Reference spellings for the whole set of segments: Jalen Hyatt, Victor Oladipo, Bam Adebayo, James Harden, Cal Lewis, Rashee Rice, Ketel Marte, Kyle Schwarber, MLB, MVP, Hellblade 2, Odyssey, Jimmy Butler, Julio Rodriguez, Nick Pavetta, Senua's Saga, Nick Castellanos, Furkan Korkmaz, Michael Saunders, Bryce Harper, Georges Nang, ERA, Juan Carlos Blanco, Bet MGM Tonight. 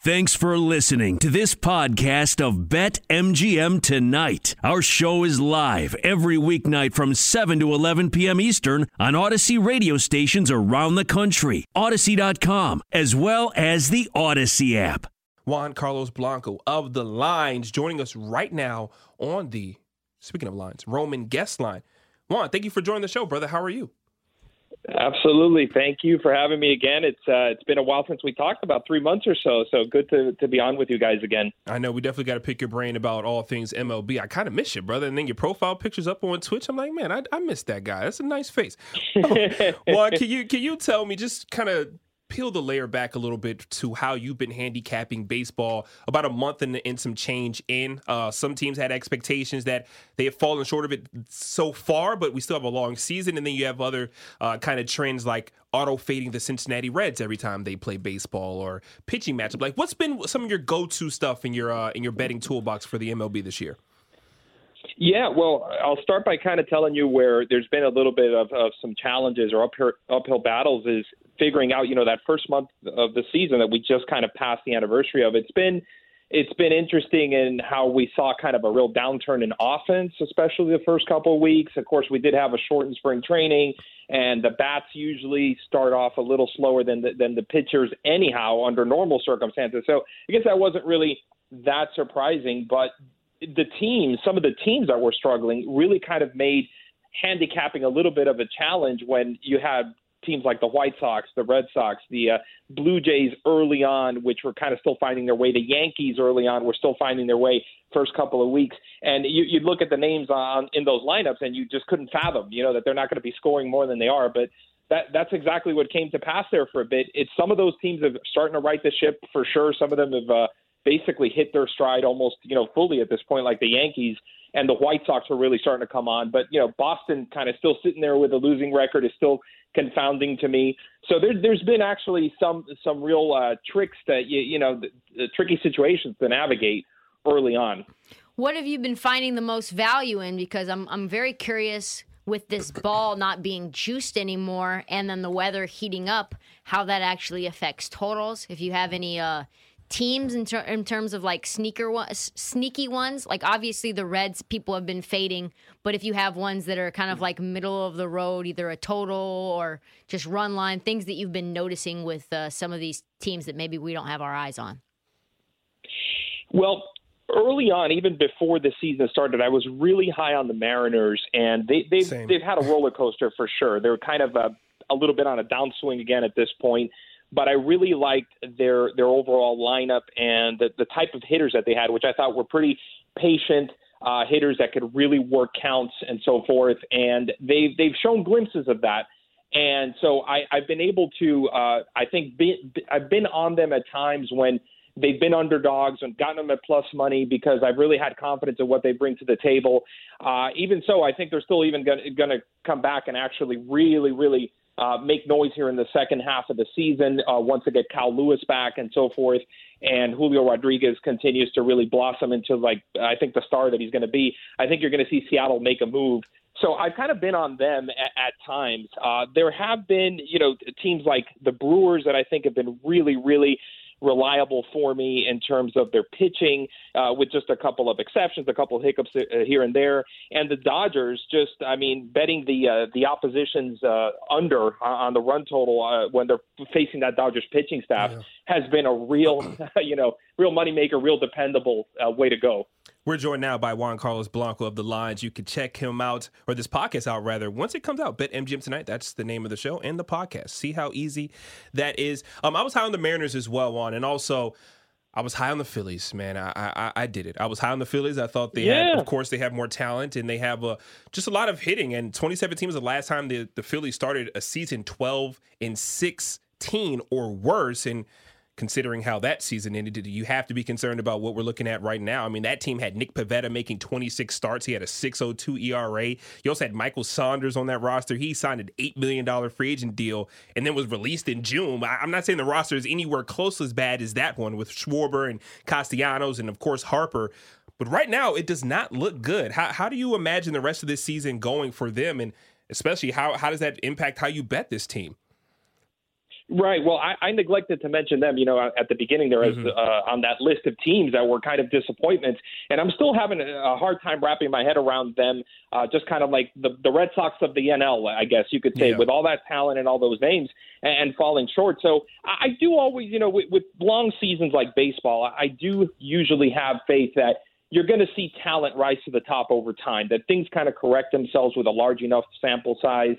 Thanks for listening to this podcast of Bet MGM Tonight. Our show is live every weeknight from 7 to 11 p.m. Eastern on Odyssey radio stations around the country, Odyssey.com, as well as the Odyssey app. Juan Carlos Blanco of The Lines joining us right now on the, speaking of lines, Roman guest line. Juan, thank you for joining the show, brother. How are you? Absolutely. Thank you for having me again. It's been a while since we talked, about 3 months or so. So good to be on with you guys again. I know we definitely got to pick your brain about all things MLB. I kind of miss you, brother. And then your profile picture's up on Twitch. I'm like, man, I miss that guy. That's a nice face. Well, can you tell me, just kind of peel the layer back a little bit to how you've been handicapping baseball about a month and some change in. Some teams had expectations that they have fallen short of it so far, but we still have a long season. And then you have other kind of trends like auto-fading the Cincinnati Reds every time they play baseball or pitching matchup. Like, what's been some of your go-to stuff in your betting toolbox for the MLB this year? Yeah, well, I'll start by kind of telling you where there's been a little bit of some challenges or uphill battles is figuring out, that first month of the season that we just kind of passed the anniversary of. It's been interesting in how we saw kind of a real downturn in offense, especially the first couple of weeks. Of course, we did have a shortened spring training, and the bats usually start off a little slower than the pitchers anyhow under normal circumstances. So I guess that wasn't really that surprising, but some of the teams that were struggling really kind of made handicapping a little bit of a challenge when you had teams like the White Sox, the Red Sox, the Blue Jays early on, which were kind of still finding their way. The Yankees early on were still finding their way first couple of weeks. And you look at the names in those lineups and you just couldn't fathom, that they're not going to be scoring more than they are. But that's exactly what came to pass there for a bit. It's some of those teams are starting to right the ship for sure. Some of them have basically hit their stride almost, fully at this point, like the Yankees, and the White Sox were really starting to come on. But, Boston kind of still sitting there with a losing record is still confounding to me. So there's been actually some real tricks that, tricky situations to navigate early on. What have you been finding the most value in? Because I'm very curious with this ball not being juiced anymore and then the weather heating up, how that actually affects totals. If you have any teams in terms of like sneaky ones, like obviously the Reds people have been fading, but if you have ones that are kind of like middle of the road, either a total or just run line, things that you've been noticing with some of these teams that maybe we don't have our eyes on. Well, early on, even before the season started, I was really high on the Mariners, and they've had a roller coaster for sure. They're kind of a little bit on a downswing again at this point. But I really liked their overall lineup and the type of hitters that they had, which I thought were pretty patient hitters that could really work counts and so forth. And they've shown glimpses of that. And so I've been able to, I've been on them at times when they've been underdogs and gotten them at plus money because I've really had confidence in what they bring to the table. Even so, I think they're still even going to come back and actually really, really make noise here in the second half of the season once they get Cal Lewis back and so forth. And Julio Rodriguez continues to really blossom into, like, I think the star that he's going to be. I think you're going to see Seattle make a move. So I've kind of been on them at times. There have been, teams like the Brewers that I think have been really, really reliable for me in terms of their pitching, with just a couple of exceptions, a couple of hiccups here and there. And the Dodgers, betting the opposition's under on the run total when they're facing that Dodgers pitching staff has been a real, real moneymaker, real dependable way to go. We're joined now by Juan Carlos Blanco of The Lines. You can check him out, or this podcast out, rather, once it comes out. Bet MGM Tonight, that's the name of the show, and the podcast. See how easy that is. I was high on the Mariners as well, Juan, and also I was high on the Phillies, man. I did it. I was high on the Phillies. I thought they have more talent, and they have just a lot of hitting. And 2017 was the last time the Phillies started a season 12-16 or worse, and considering how that season ended, you have to be concerned about what we're looking at right now. I mean, that team had Nick Pavetta making 26 starts. He had a 6.02 ERA. You also had Michael Saunders on that roster. He signed an $8 million free agent deal and then was released in June. I'm not saying the roster is anywhere close as bad as that one with Schwarber and Castellanos and, of course, Harper. But right now, it does not look good. How do you imagine the rest of this season going for them? And especially, how does that impact how you bet this team? Right. Well, I neglected to mention them, you know, at the beginning there was on that list of teams that were kind of disappointments. And I'm still having a hard time wrapping my head around them, just kind of like the Red Sox of the NL, I guess you could say, with all that talent and all those names and falling short. So I do always, you know, with long seasons like baseball, I do usually have faith that you're going to see talent rise to the top over time, that things kind of correct themselves with a large enough sample size.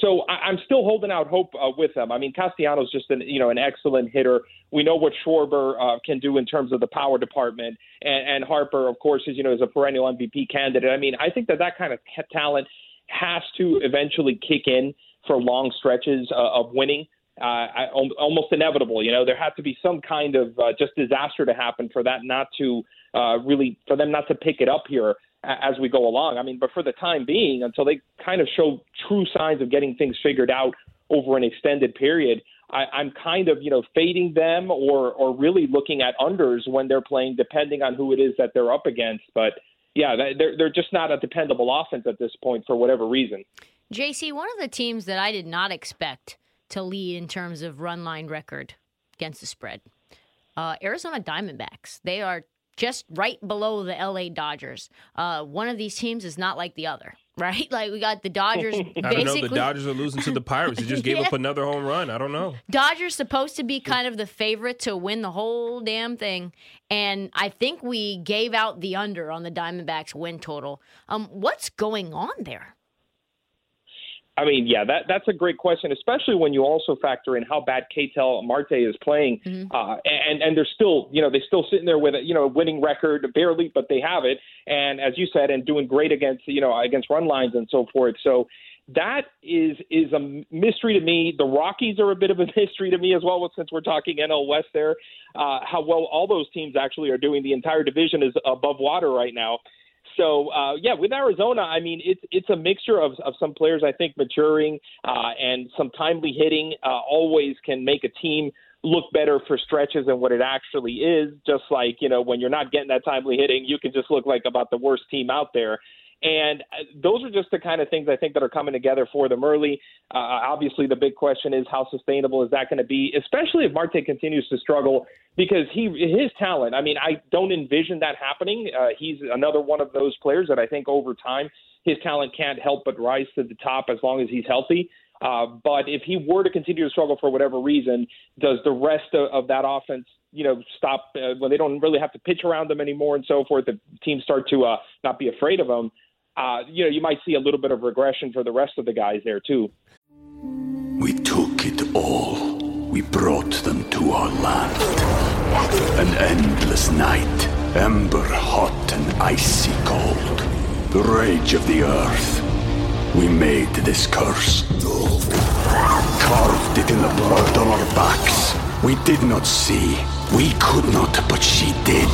So I'm still holding out hope with them. I mean, Castellanos just an excellent hitter. We know what Schwarber can do in terms of the power department, and Harper, of course, is a perennial MVP candidate. I mean, I think that kind of talent has to eventually kick in for long stretches of winning. Almost inevitable, there had to be some kind of just disaster to happen for that not to really, for them not to pick it up here as we go along. I mean, but for the time being, until they kind of show true signs of getting things figured out over an extended period, I'm kind of, fading them or really looking at unders when they're playing, depending on who it is that they're up against. But yeah, they're just not a dependable offense at this point for whatever reason. JC, one of the teams that I did not expect to lead in terms of run line record against the spread, Arizona Diamondbacks. They are just right below the LA Dodgers. One of these teams is not like the other, right? Like, we got the Dodgers. I don't know. The Dodgers are losing to the Pirates. They just gave up another home run. I don't know. Dodgers supposed to be kind of the favorite to win the whole damn thing. And I think we gave out the under on the Diamondbacks win total. What's going on there? I mean, yeah, that's a great question, especially when you also factor in how bad Ketel Marte is playing. And they're still, they're still sitting there with a, winning record, barely, but they have it. And as you said, and doing great against, against run lines and so forth. So that is a mystery to me. The Rockies are a bit of a mystery to me as well, since we're talking NL West there. How well all those teams actually are doing. The entire division is above water right now. So, with Arizona, I mean, it's a mixture of some players, I think, maturing and some timely hitting always can make a team look better for stretches than what it actually is. Just like, when you're not getting that timely hitting, you can just look like about the worst team out there. And those are just the kind of things I think that are coming together for them early. Obviously, the big question is how sustainable is that going to be, especially if Marte continues to struggle, because his talent, I mean, I don't envision that happening. He's another one of those players that I think over time his talent can't help but rise to the top as long as he's healthy. But if he were to continue to struggle for whatever reason, does the rest of that offense, stop when they don't really have to pitch around them anymore and so forth? The teams start to not be afraid of them. You might see a little bit of regression for the rest of the guys there, too. We took it all. We brought them to our land. An endless night, ember hot and icy cold. The rage of the earth. We made this curse. Carved it in the blood on our backs. We did not see. We could not, but she did.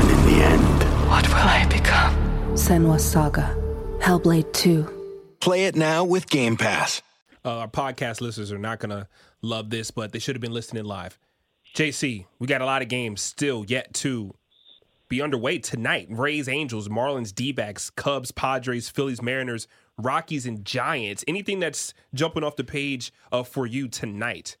And in the end, what will I become? Senua's Saga, Hellblade 2. Play it now with Game Pass. Our podcast listeners are not going to love this, but they should have been listening live. JC, we got a lot of games still yet to be underway tonight. Rays, Angels, Marlins, D-backs, Cubs, Padres, Phillies, Mariners, Rockies, and Giants. Anything that's jumping off the page for you tonight?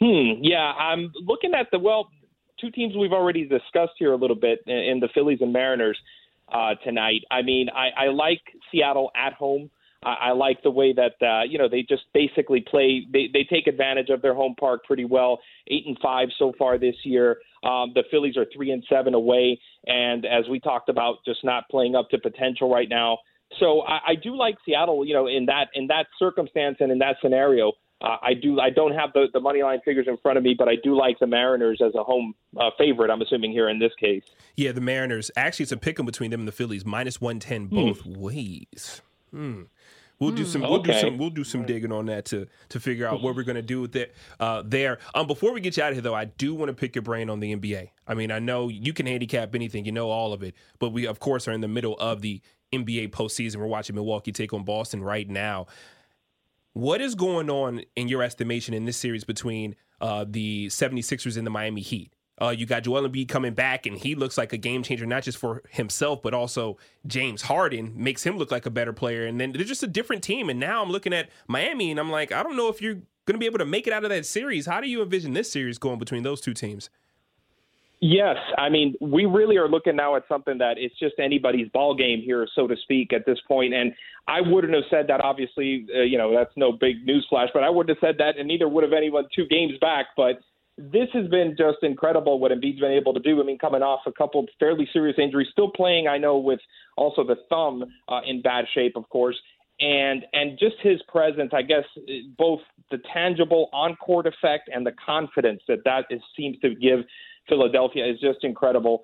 Yeah, I'm looking at two teams we've already discussed here a little bit in the Phillies and Mariners. Tonight. I mean, I like Seattle at home. I like the way that, they just basically play. They take advantage of their home park pretty well. 8-5 so far this year. The Phillies are 3-7 away. And as we talked about, just not playing up to potential right now. So I do like Seattle, in that circumstance and in that scenario. I don't have the money line figures in front of me, but I do like the Mariners as a home favorite, I'm assuming, here in this case. Yeah, the Mariners. Actually, it's a pick 'em between them and the Phillies, -110 both ways. We'll do some. We'll do some digging on that to figure out what we're going to do with it there. Before we get you out of here, though, I do want to pick your brain on the NBA. I mean, I know you can handicap anything, you know all of it, but we of course are in the middle of the NBA postseason. We're watching Milwaukee take on Boston right now. What is going on in your estimation in this series between the 76ers and the Miami Heat? You got Joel Embiid coming back, and he looks like a game changer, not just for himself, but also James Harden makes him look like a better player. And then they're just a different team. And now I'm looking at Miami, and I'm like, I don't know if you're going to be able to make it out of that series. How do you envision this series going between those two teams? Yes. I mean, we really are looking now at something that it's just anybody's ball game here, so to speak, at this point. And I wouldn't have said that, obviously, that's no big newsflash, but I wouldn't have said that, and neither would have anyone 2 games back. But this has been just incredible what Embiid's been able to do. I mean, coming off a couple fairly serious injuries, still playing, I know, with also the thumb in bad shape, of course. And just his presence, I guess, both the tangible on-court effect and the confidence that seems to give Philadelphia is just incredible.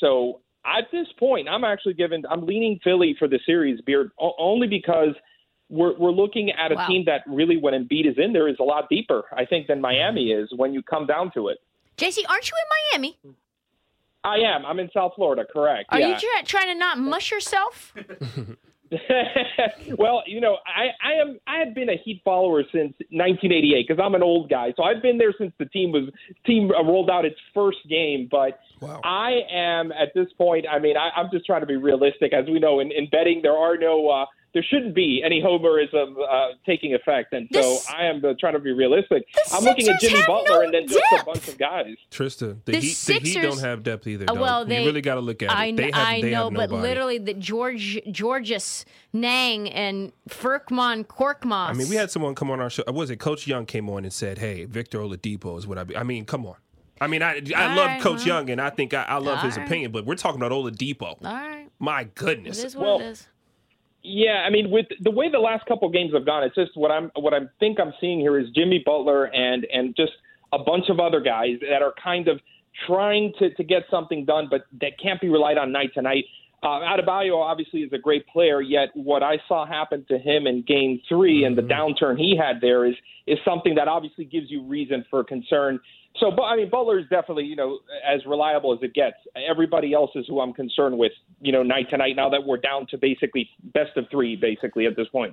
So at this point, I'm leaning Philly for the series, Beard, only because We're looking at a team that really, when Embiid is in there, is a lot deeper, I think, than Miami is when you come down to it. JC, aren't you in Miami? I am. I'm in South Florida, correct. Are you trying to not mush yourself? Well, I have been a Heat follower since 1988 because I'm an old guy. So I've been there since the team rolled out its first game. But I am at this point, I mean, I'm just trying to be realistic. As we know, in betting, there are no there shouldn't be any homerism taking effect. And so I am trying to be realistic. I'm looking at Jimmy Butler and then just a bunch of guys. Trista, the Heat don't have depth either. Well, you really got to look at it. I know, but literally the Georges Nang and Furkan Korkmaz. I mean, we had someone come on our show. Was it Coach Young came on and said, hey, Victor Oladipo is what I be. I mean, come on. I mean, I love Coach Young, and I think I love his opinion, but we're talking about Oladipo. All right. My goodness. It is what it is. Yeah, I mean, with the way the last couple games have gone, it's just what I think I'm seeing here is Jimmy Butler and just a bunch of other guys that are kind of trying to get something done, but that can't be relied on night to night. Adebayo obviously is a great player, yet what I saw happen to him in Game 3 and the downturn he had there is something that obviously gives you reason for concern. So, I mean, Butler is definitely, as reliable as it gets. Everybody else is who I'm concerned with, night to night, now that we're down to basically best of 3, basically, at this point.